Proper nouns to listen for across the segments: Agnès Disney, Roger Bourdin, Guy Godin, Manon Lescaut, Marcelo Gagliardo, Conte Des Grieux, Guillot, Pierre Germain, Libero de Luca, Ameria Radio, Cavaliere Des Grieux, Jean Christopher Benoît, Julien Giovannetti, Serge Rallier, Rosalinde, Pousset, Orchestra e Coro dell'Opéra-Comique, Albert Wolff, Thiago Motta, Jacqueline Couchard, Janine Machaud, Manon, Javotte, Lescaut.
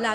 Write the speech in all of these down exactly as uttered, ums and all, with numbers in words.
La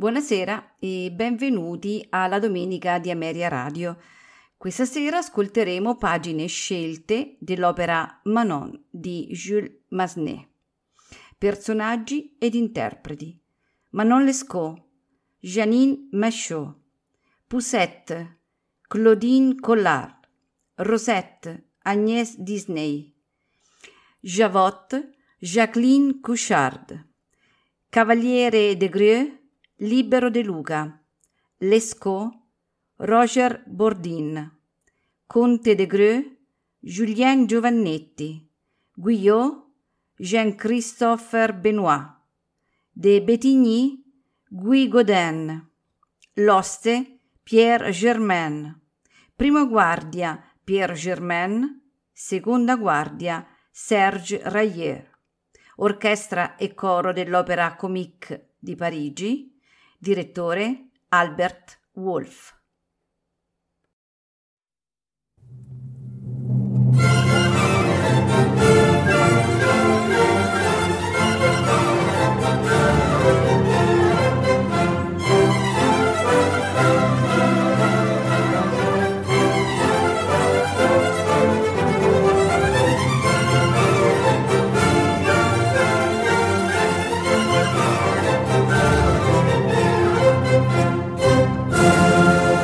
Buonasera e benvenuti alla domenica di Ameria Radio. Questa sera ascolteremo pagine scelte dell'opera Manon di Jules Masnet. Personaggi ed interpreti: Manon Lescaut, Janine Machaud, Pousset, Claudine Collard, Rosette, Agnès Disney, Javotte, Jacqueline Couchard, Cavaliere Des Grieux, Libero de Luca, Lescaut, Roger Bourdin, Conte Des Grieux, Julien Giovannetti, Guillot, Jean Christopher Benoît, De Brétigny, Guy Godin, l'oste Pierre Germain, prima guardia Pierre Germain, seconda guardia Serge Rallier, orchestra e coro dell'Opéra Comique di Parigi, direttore Albert Wolff. Thank you.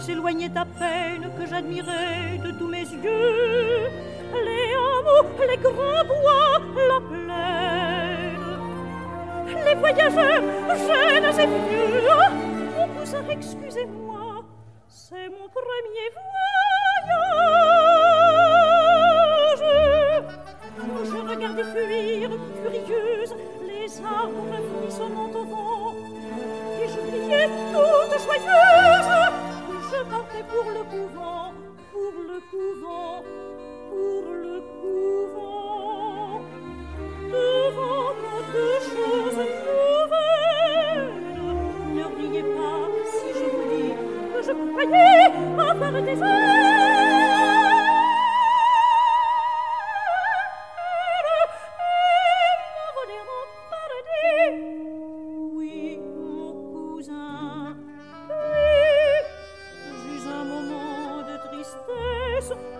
S'éloignait à peine que j'admirais de tous mes yeux les hameaux, les grands bois, la plaine. Les voyageurs, jeunes et vieux, mon Poussin, excusez-moi, c'est mon premier voyage. Je regardais fuir, curieuse, les arbres frissonnant au vent, et j'oubliais toute joyeuse. Je partais pour le couvent, pour le couvent, pour le couvent. Devant tant de choses nouvelles, ne riez pas si je vous dis que je croyais avoir des ailes et m'envoler en paradis. Oui, mon cousin.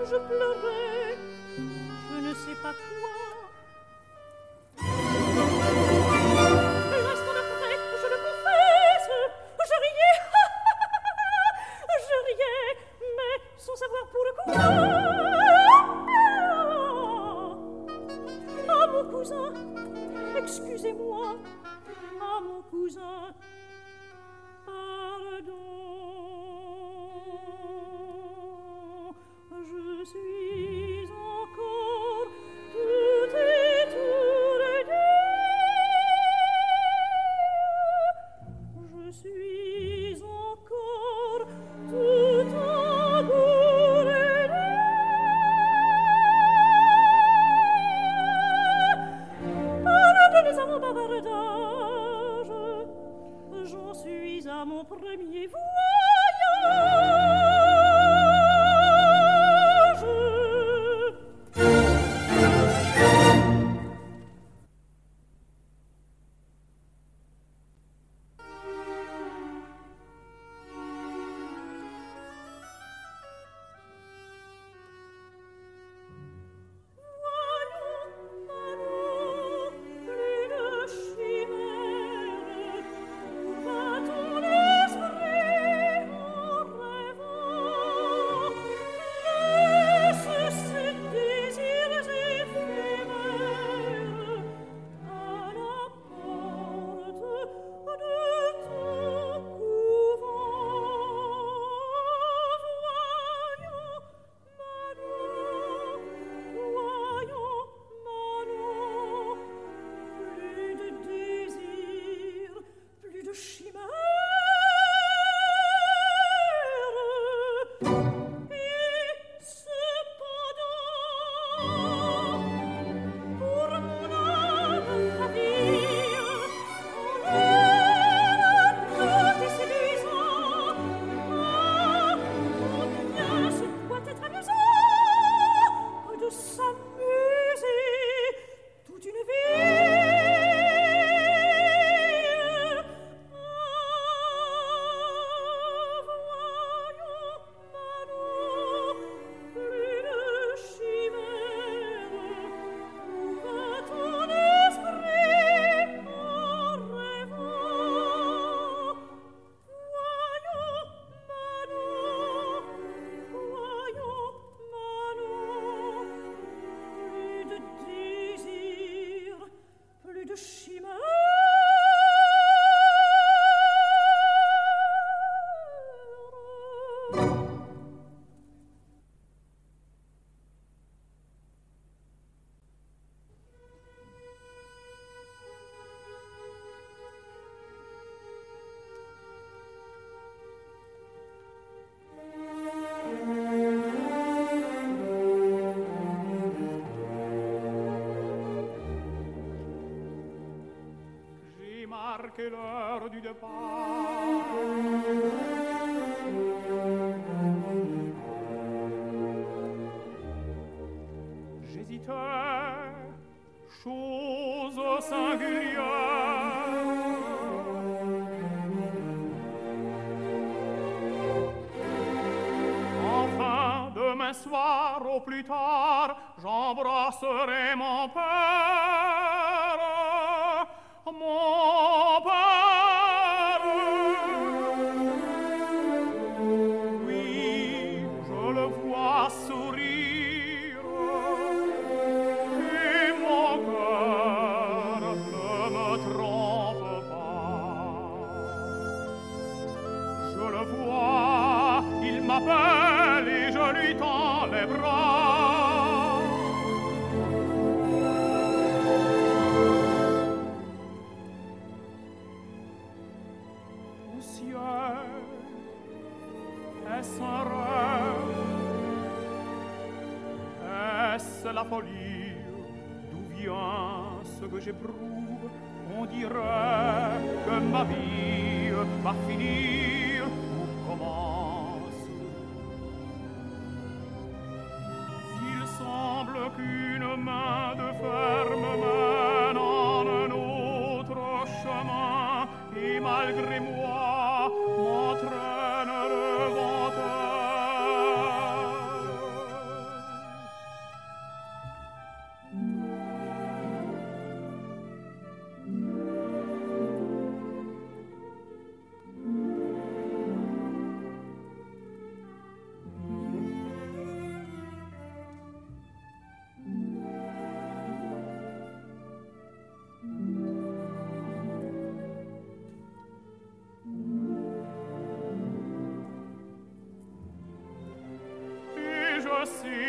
Je pleurais, je ne sais pas quoi. L'instant d'après, je le confesse, je riais, je riais, mais sans savoir pourquoi. Ah, mon cousin, excusez-moi, ah, mon cousin, pardon. Je suis encore... marquait l'heure du départ. J'hésitais, chose singulière, demain soir au plus tard, j'embrasserai mon père, mon père. Oui, je le vois sourire et mon cœur ne me trompe pas. Je le vois, il m'appelle. Lui tend les bras. Au ciel, est-ce un rêve? Est-ce la folie? D'où vient ce que j'éprouve? On dirait que ma vie va finir ou comment? Semble qu'une main de ferme mène en un autre chemin, et malgré moi m'entraîne devant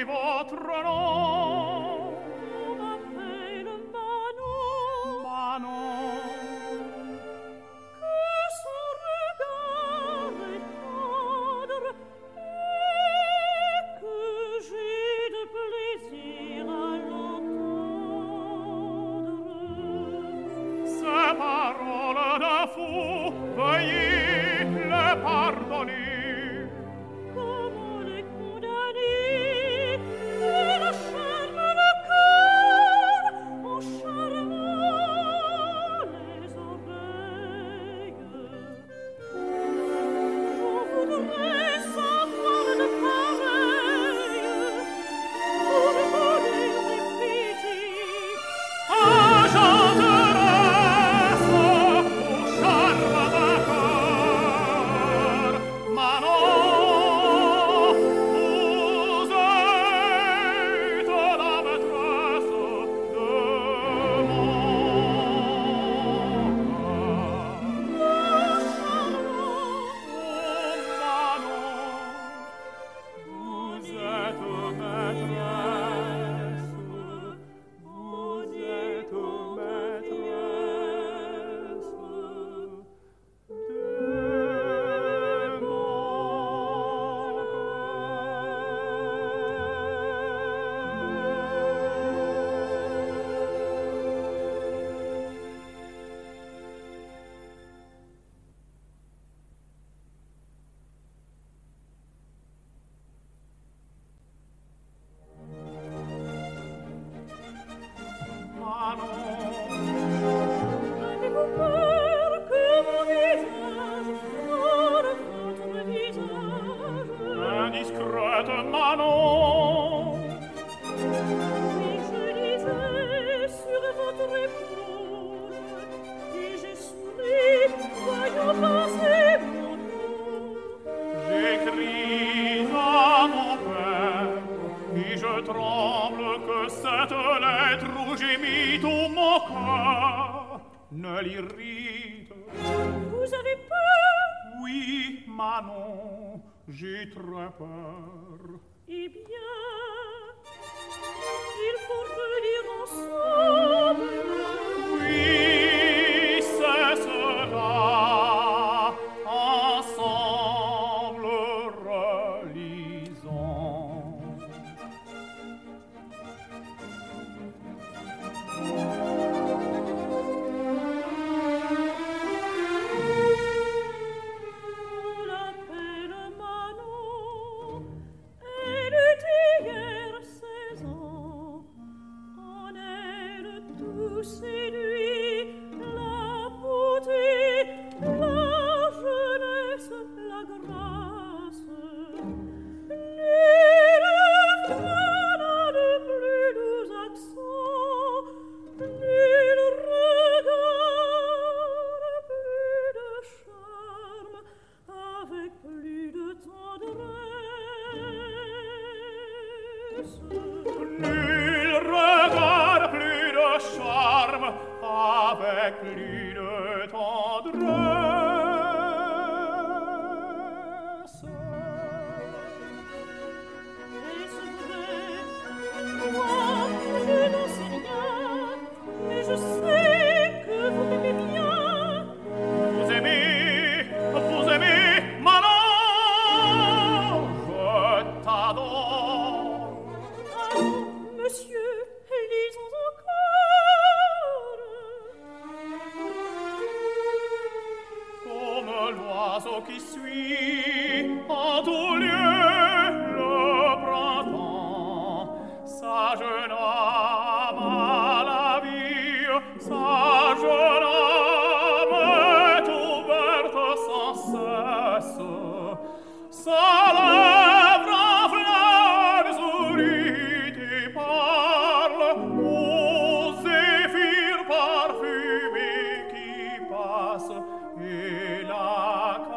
votre nom. On m'appelle Manon, Manon. Que son regard est tendre et que j'ai de plaisir à l'entendre. Ces paroles d'un fou, veuillez le pardonner. avec plus de tendresse. Et c'est vrai, moi, je n'en sais rien, mais je sais que vous m'aimez bien. Vous aimez, vous aimez, Manon, je t'adore. Allons, monsieur. Qui suit en tout lieu le printemps, sa jeune âme à la vie, sa jeune âme est ouverte sans cesse, sa lèvre en flamme sourit et parle aux zéphyrs parfumés qui passent et la caresse.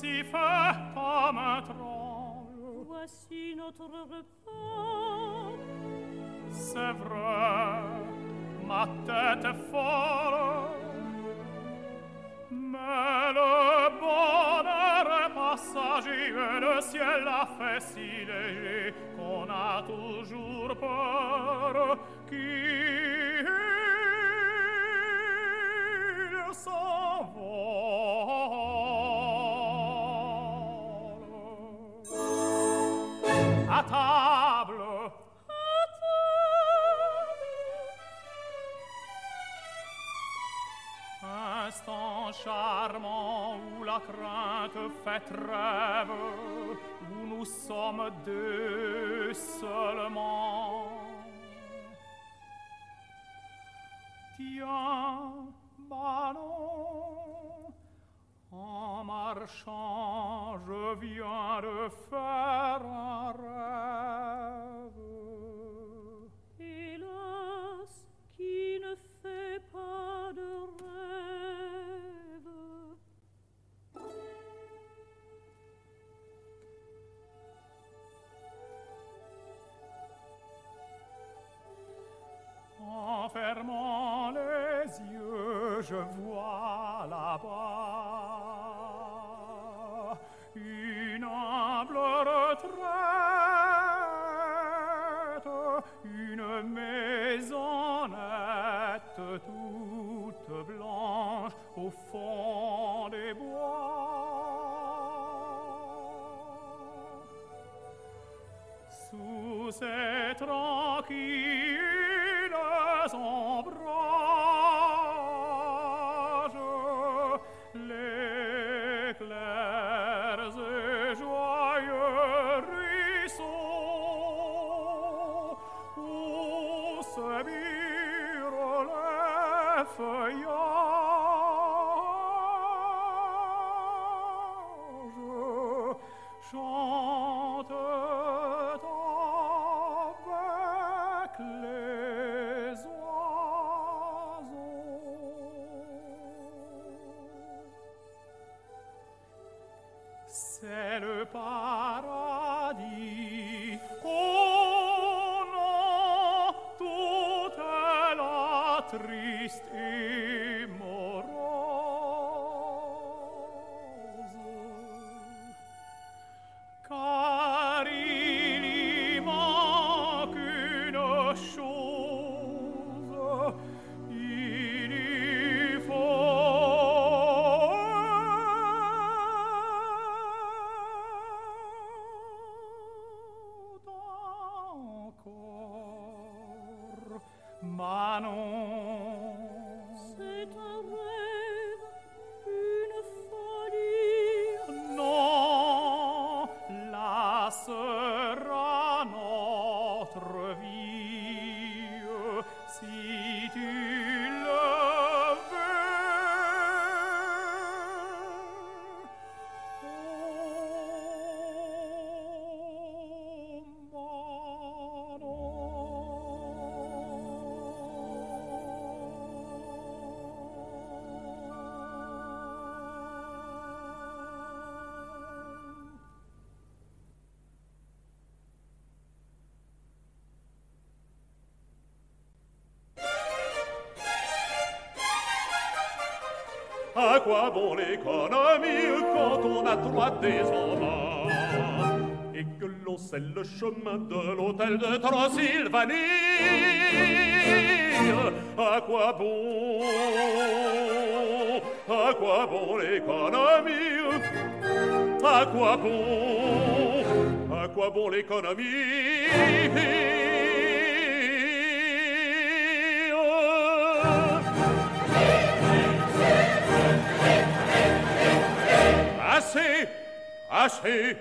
si fait pas maintenant. Voici notre repas. C'est vrai, ma tête est folle, mais le bonheur est passager et le ciel l'a fait si léger qu'on a toujours peur qu'il s'envole. À table, instant charmant où la crainte fait trêve, où nous sommes deux seulement. Tiens, Manon, en marchant, je viens de faire un rêve. Hélas, qui ne fait pas de rêve. En fermant les yeux, je vois là-bas une humble retraite, une maisonnette toute blanche au fond des bois. Sous ces tranquilles ombrage, les clairs et joyeux ruisseaux où se mirent les feuillages chantent. C'est le paradis. Oh non, tout est là triste et morose, car il y manque une chose. Il y faut Manon. C'est un rêve, une folie. Non, là sera notre vie si tu le veux. Oh, Manon. À quoi bon l'économie quand on a trois désordres et que l'on sait le chemin de l'hôtel de Transylvanie? À quoi bon, à quoi bon l'économie? À quoi bon, à quoi bon l'économie? Assez, assez.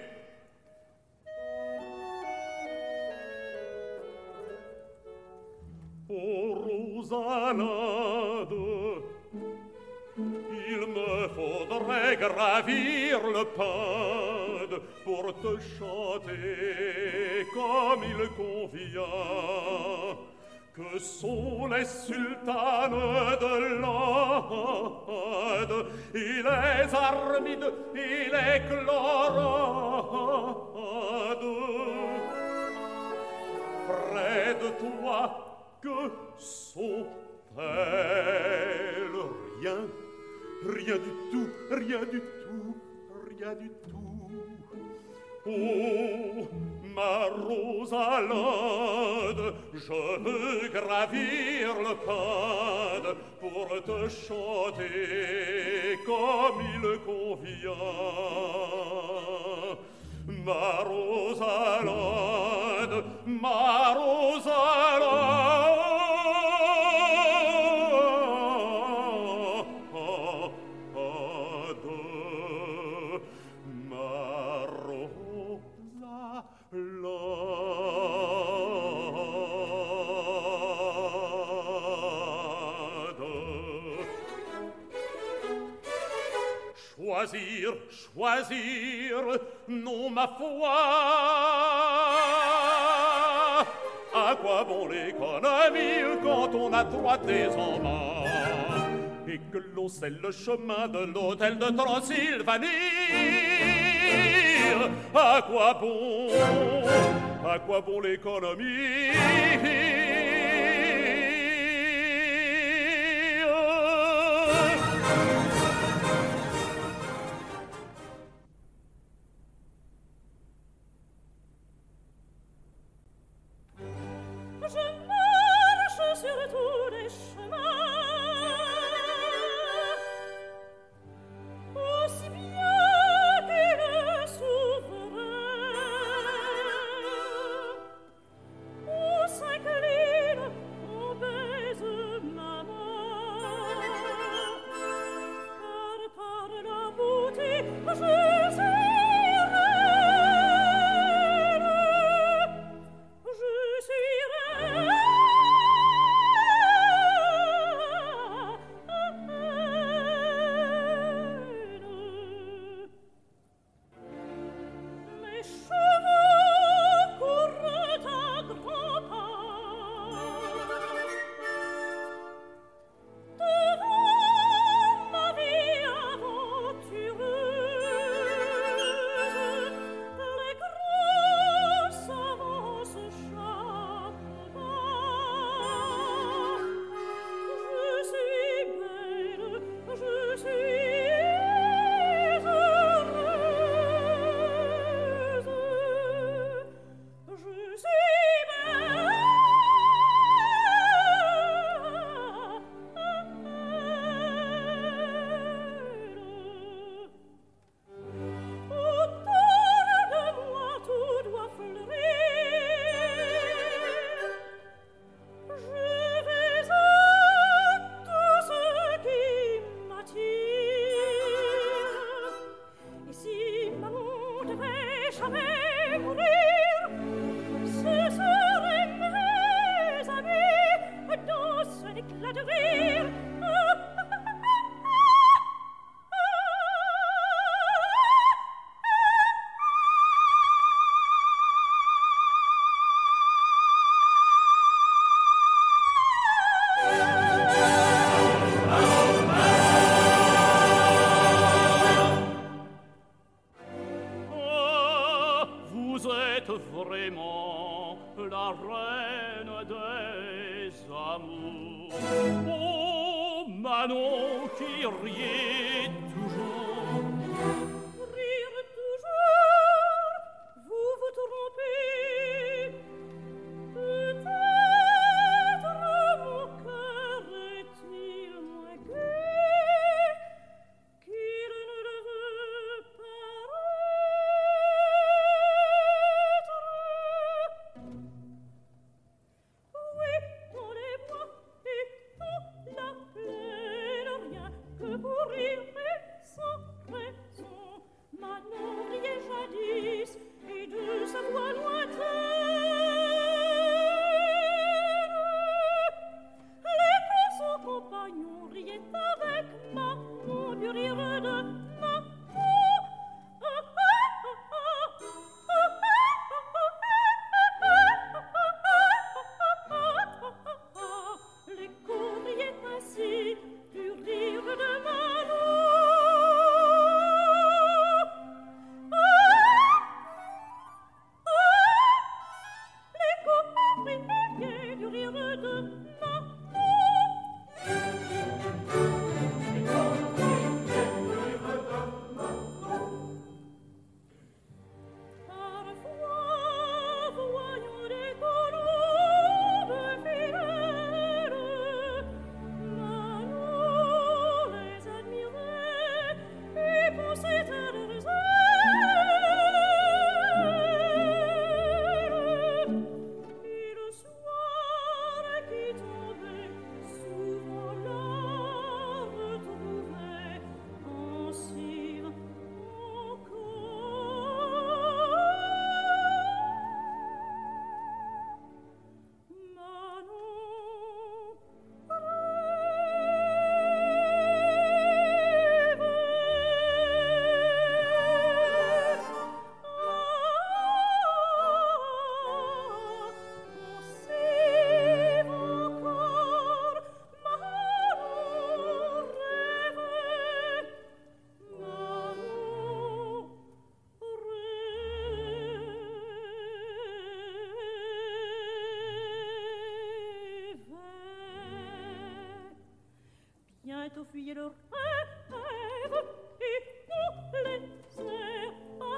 Oh, Rosalinde, il me faudrait gravir le Pinde pour te chanter comme il convient Que sont les sultanes de l'Inde et les armides et les glorades. Près de toi, que sont-elles? Rien, rien du tout, rien du tout, rien du tout. Oh, ma Rosalinde, je veux gravir le pad pour te chanter comme il convient. Ma Rosalinde, ma Rosalinde, ma Rosalinde. Choisir, choisir, non, ma foi, à quoi bon l'économie quand on a trois désembats et que l'on sait le chemin de l'hôtel de Transylvanie? À quoi bon, à quoi bon l'économie? Pour rire.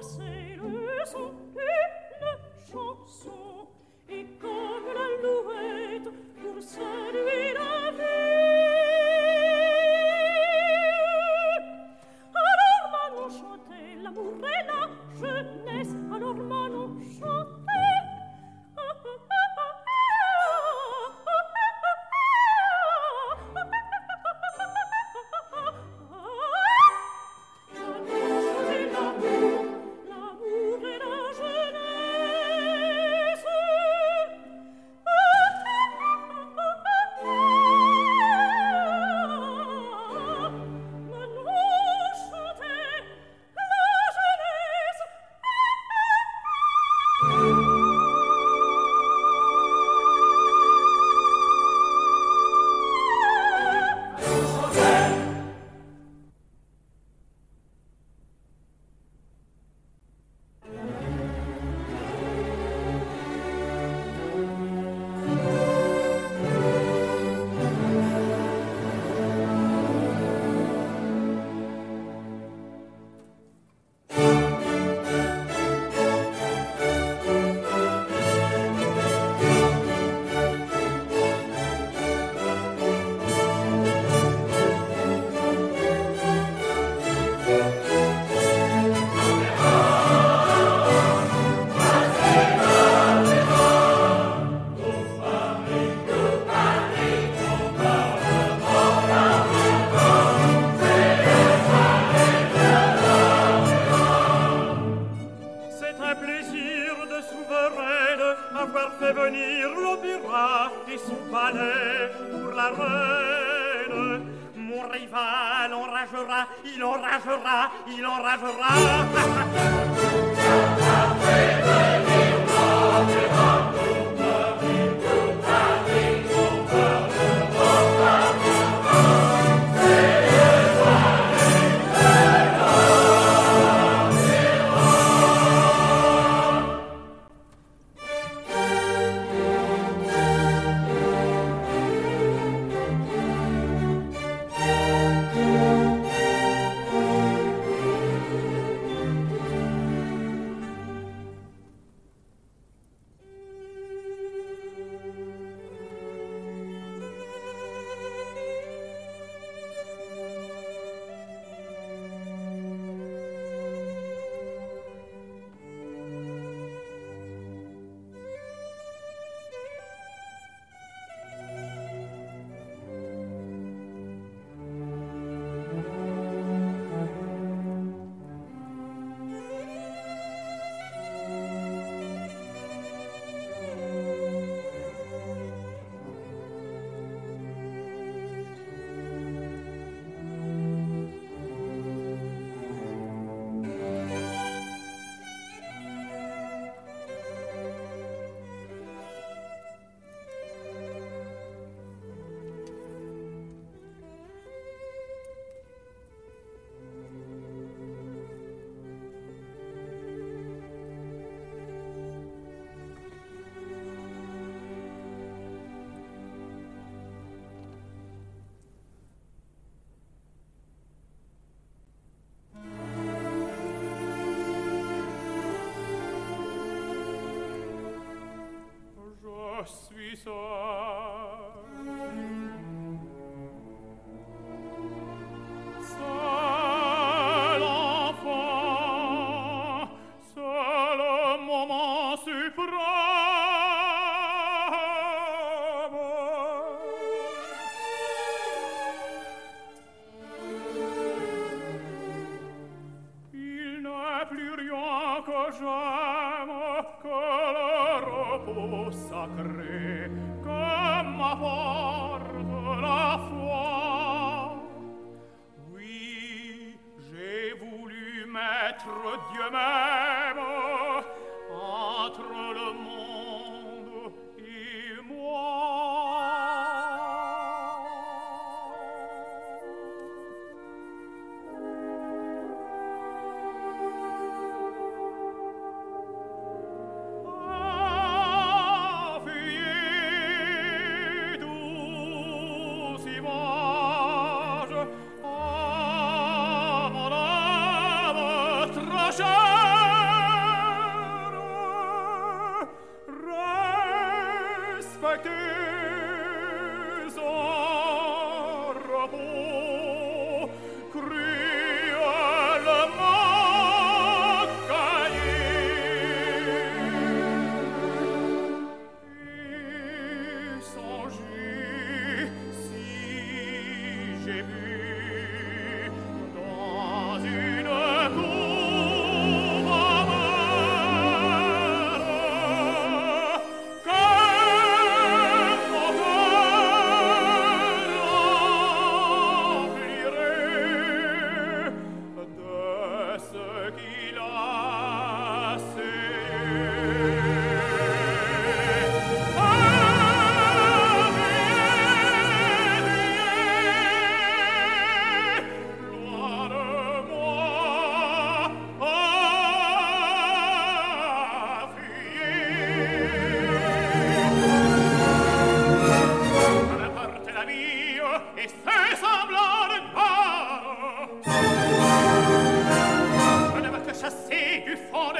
Shine!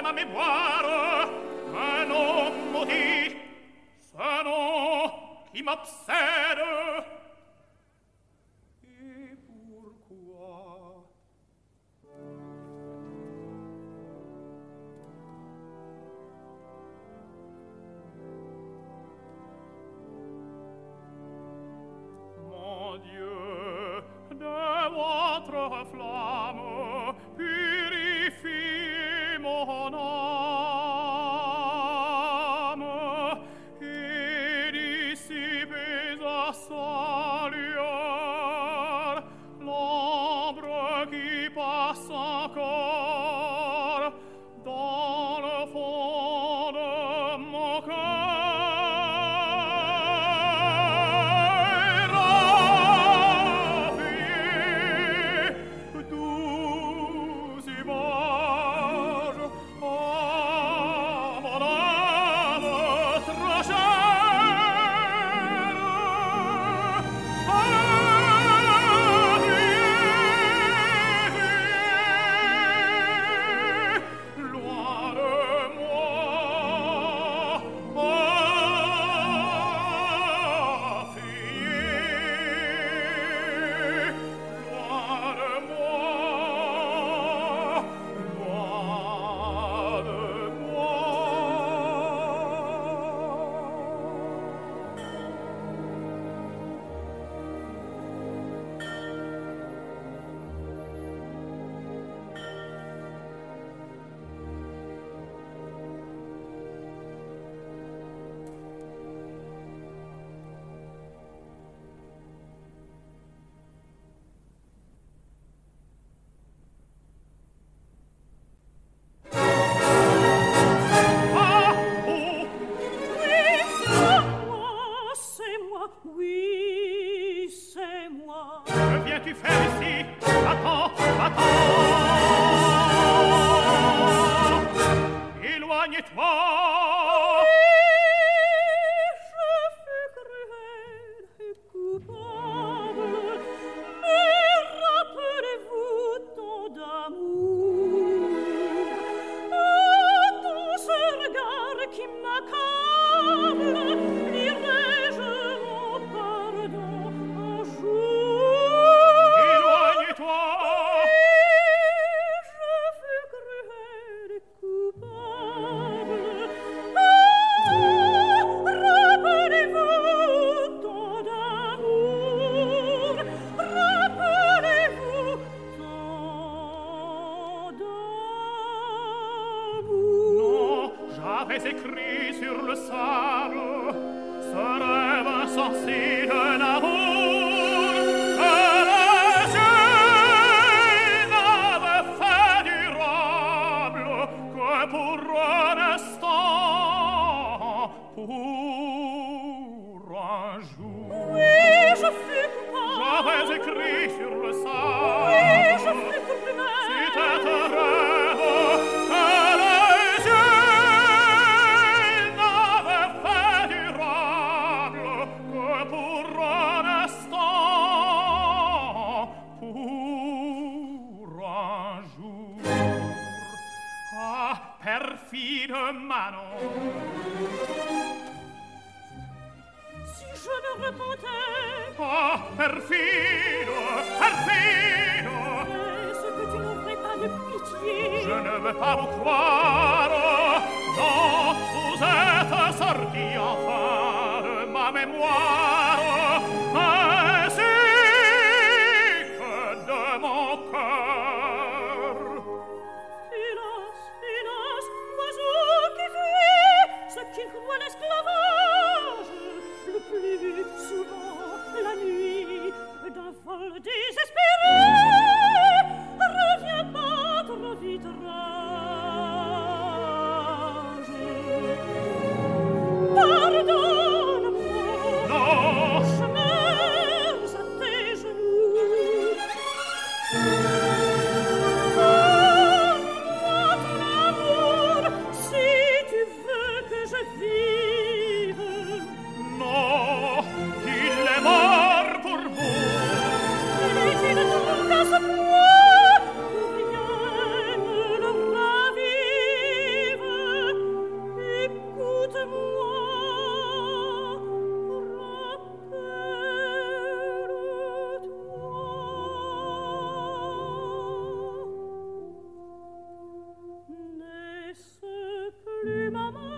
la mémoire, un homme maudit, ce nom qui m'obsède. Et pourquoi? Mon Dieu, de votre flamme purifiez mon âme et dissipez à sa lueur l'ombre qui passe encore dans le fond de mon cœur. Désespéré, reviens battre vite. Chevalier, nous n'avons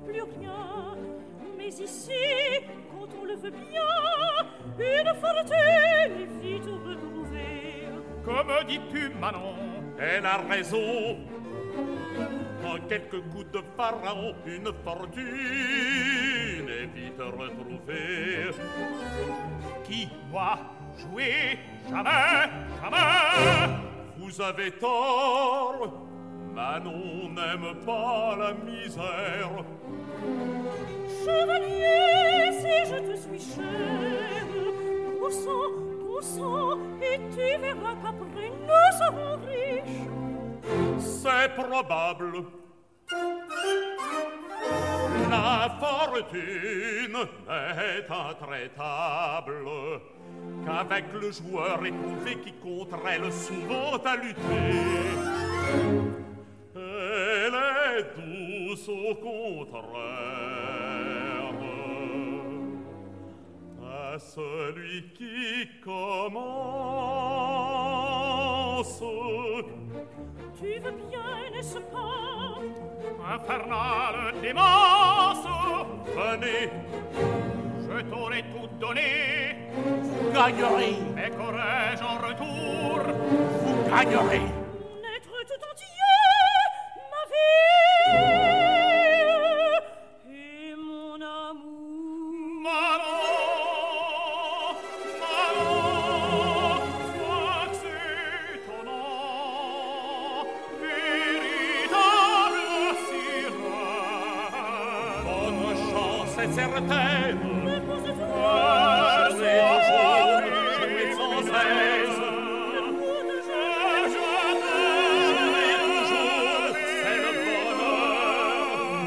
plus rien, mais ici, quand on le trouve bien une fortune vite retrouvée. Comme dis-tu, Manon, elle a raison. En quelques coups de pharaon, une fortune est vite retrouvée. Qui doit jouer jamais, jamais? Vous avez tort, Manon n'aime pas la misère. Chevalier, si je te suis cher, bon sang, bon sang, et tu verras qu'après nous serons riches. C'est probable. La fortune est intraitable, qu'avec le joueur éprouvé qui contre elle souvent a lutté. Elle est douce au contraire à celui qui commence. Tu veux bien, n'est-ce pas? Infernale démence. Venez, je t'aurai tout donné. Vous gagnerez. Mais qu'aurais-je en retour? Vous gagnerez. Mon être tout entier, ma vie et mon amour. Manon, Manon, sois que c'est ton nom, véritable sirène. Votre chance est certaine. Ne posez-vous. Je sais en joie, je prie sans cesse. Thank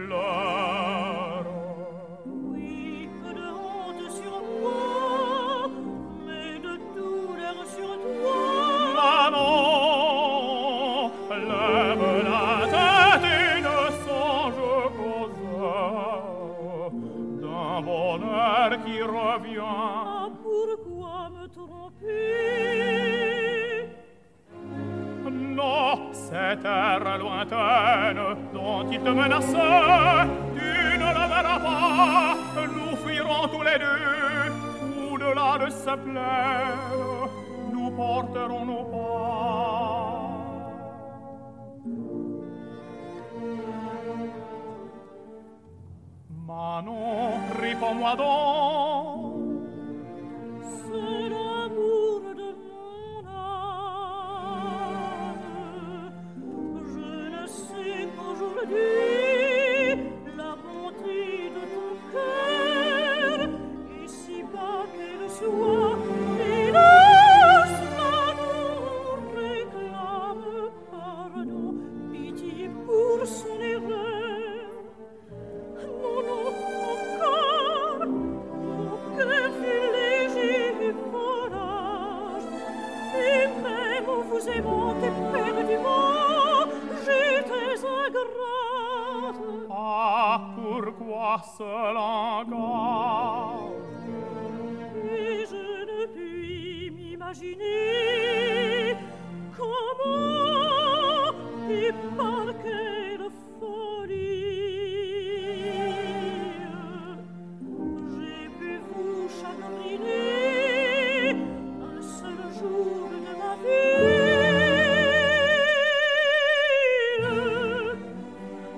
you.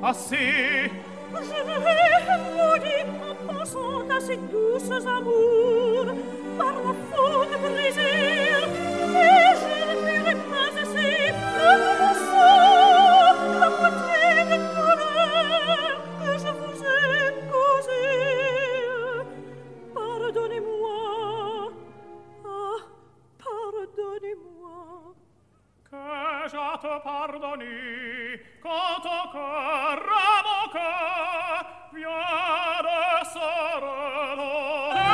passé. Je vais mourir en pensant à ces douces amours, par ma faute brisée, et je ne paierai pas assez de mon sang, la moitié des douleurs que je vous ai causées. Pardonnez-moi, ah, pardonnez-moi. Que je te pardonne, quand ton cœur à mon cœur vient de se renouer.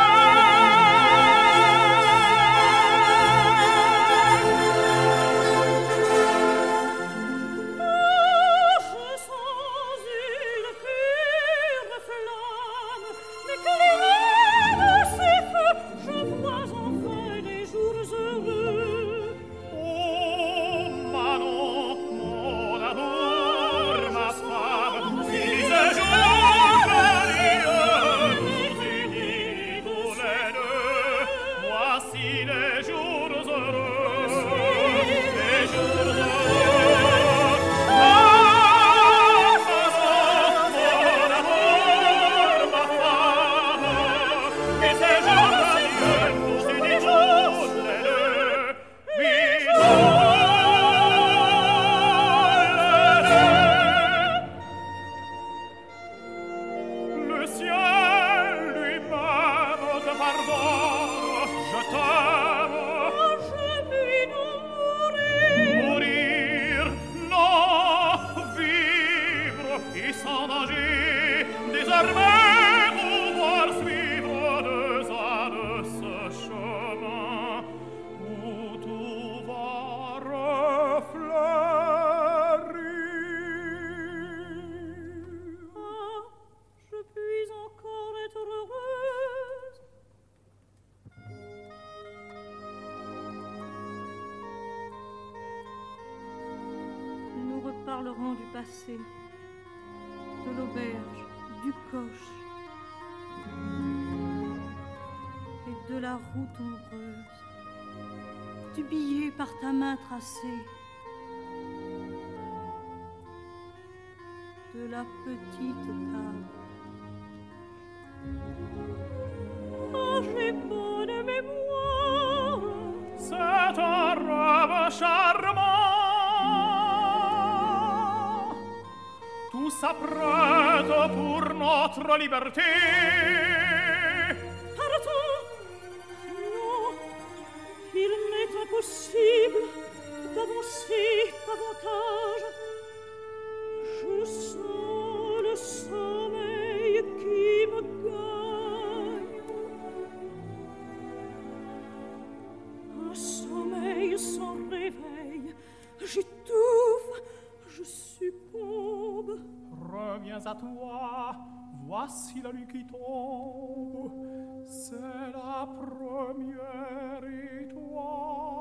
Oh, je sens une pure flamme éclairer de ses feux. Je vois enfin les jours heureux. Oh, Manon, mon amour, de l'auberge, du coche et de la route ombreuse, du billet par ta main tracé, de la petite table. Oh, j'ai bonne mémoire, c'est un robe charmant. Tout s'apprête pour notre liberté. Pardon, non, il m'est impossible d'avancer davantage. Je sens le sommeil qui me gagne. Un sommeil sans réveil, j'étouffe, je succombe. Reviens à toi, voici la nuit qui tombe, c'est la première étoile.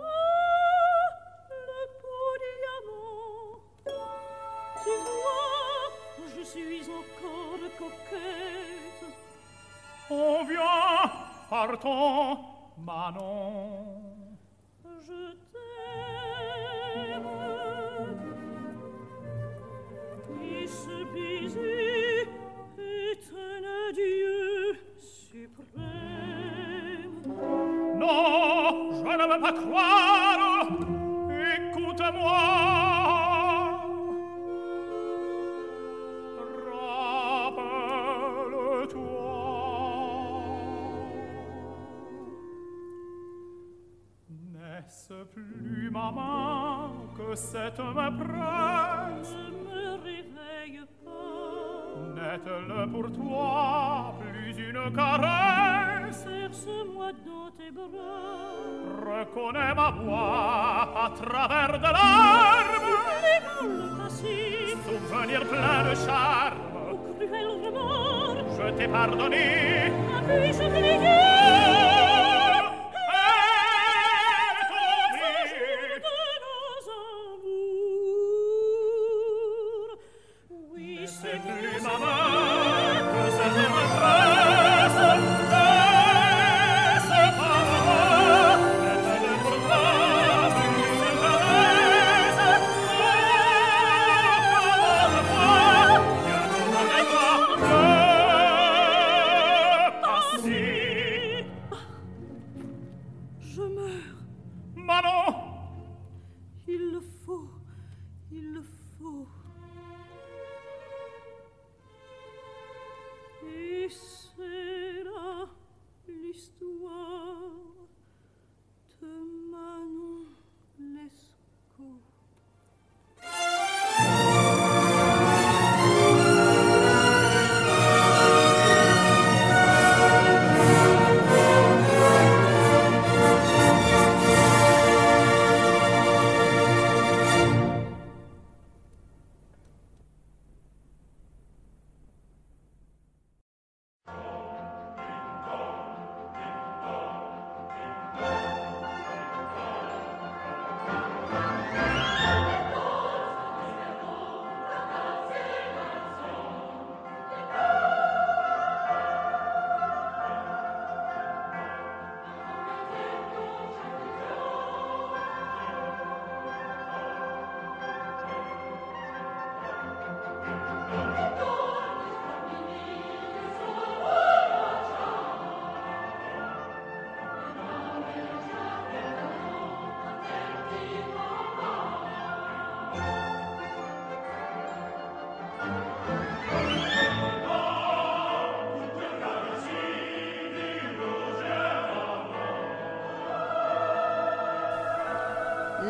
Ah, le beau diamant, tu vois, je suis encore coquette. On vient, partons, Manon. Je t'aime. Et ce baiser est un adieu suprême. Non, je ne veux pas croire. Écoute-moi. N'est-ce plus ma main que cette me presse? Ne me réveille pas. N'est-elle pour toi plus une caresse? Verse-moi dans tes bras. Reconnais ma voix à travers de larmes. Oublie-moi le passé. Souvenir plein de charme. Au cruel remords. Je t'ai pardonné. Ma vie s'oubliait. faut, il le faut. Et c'est là l'histoire de Manon Lescaut.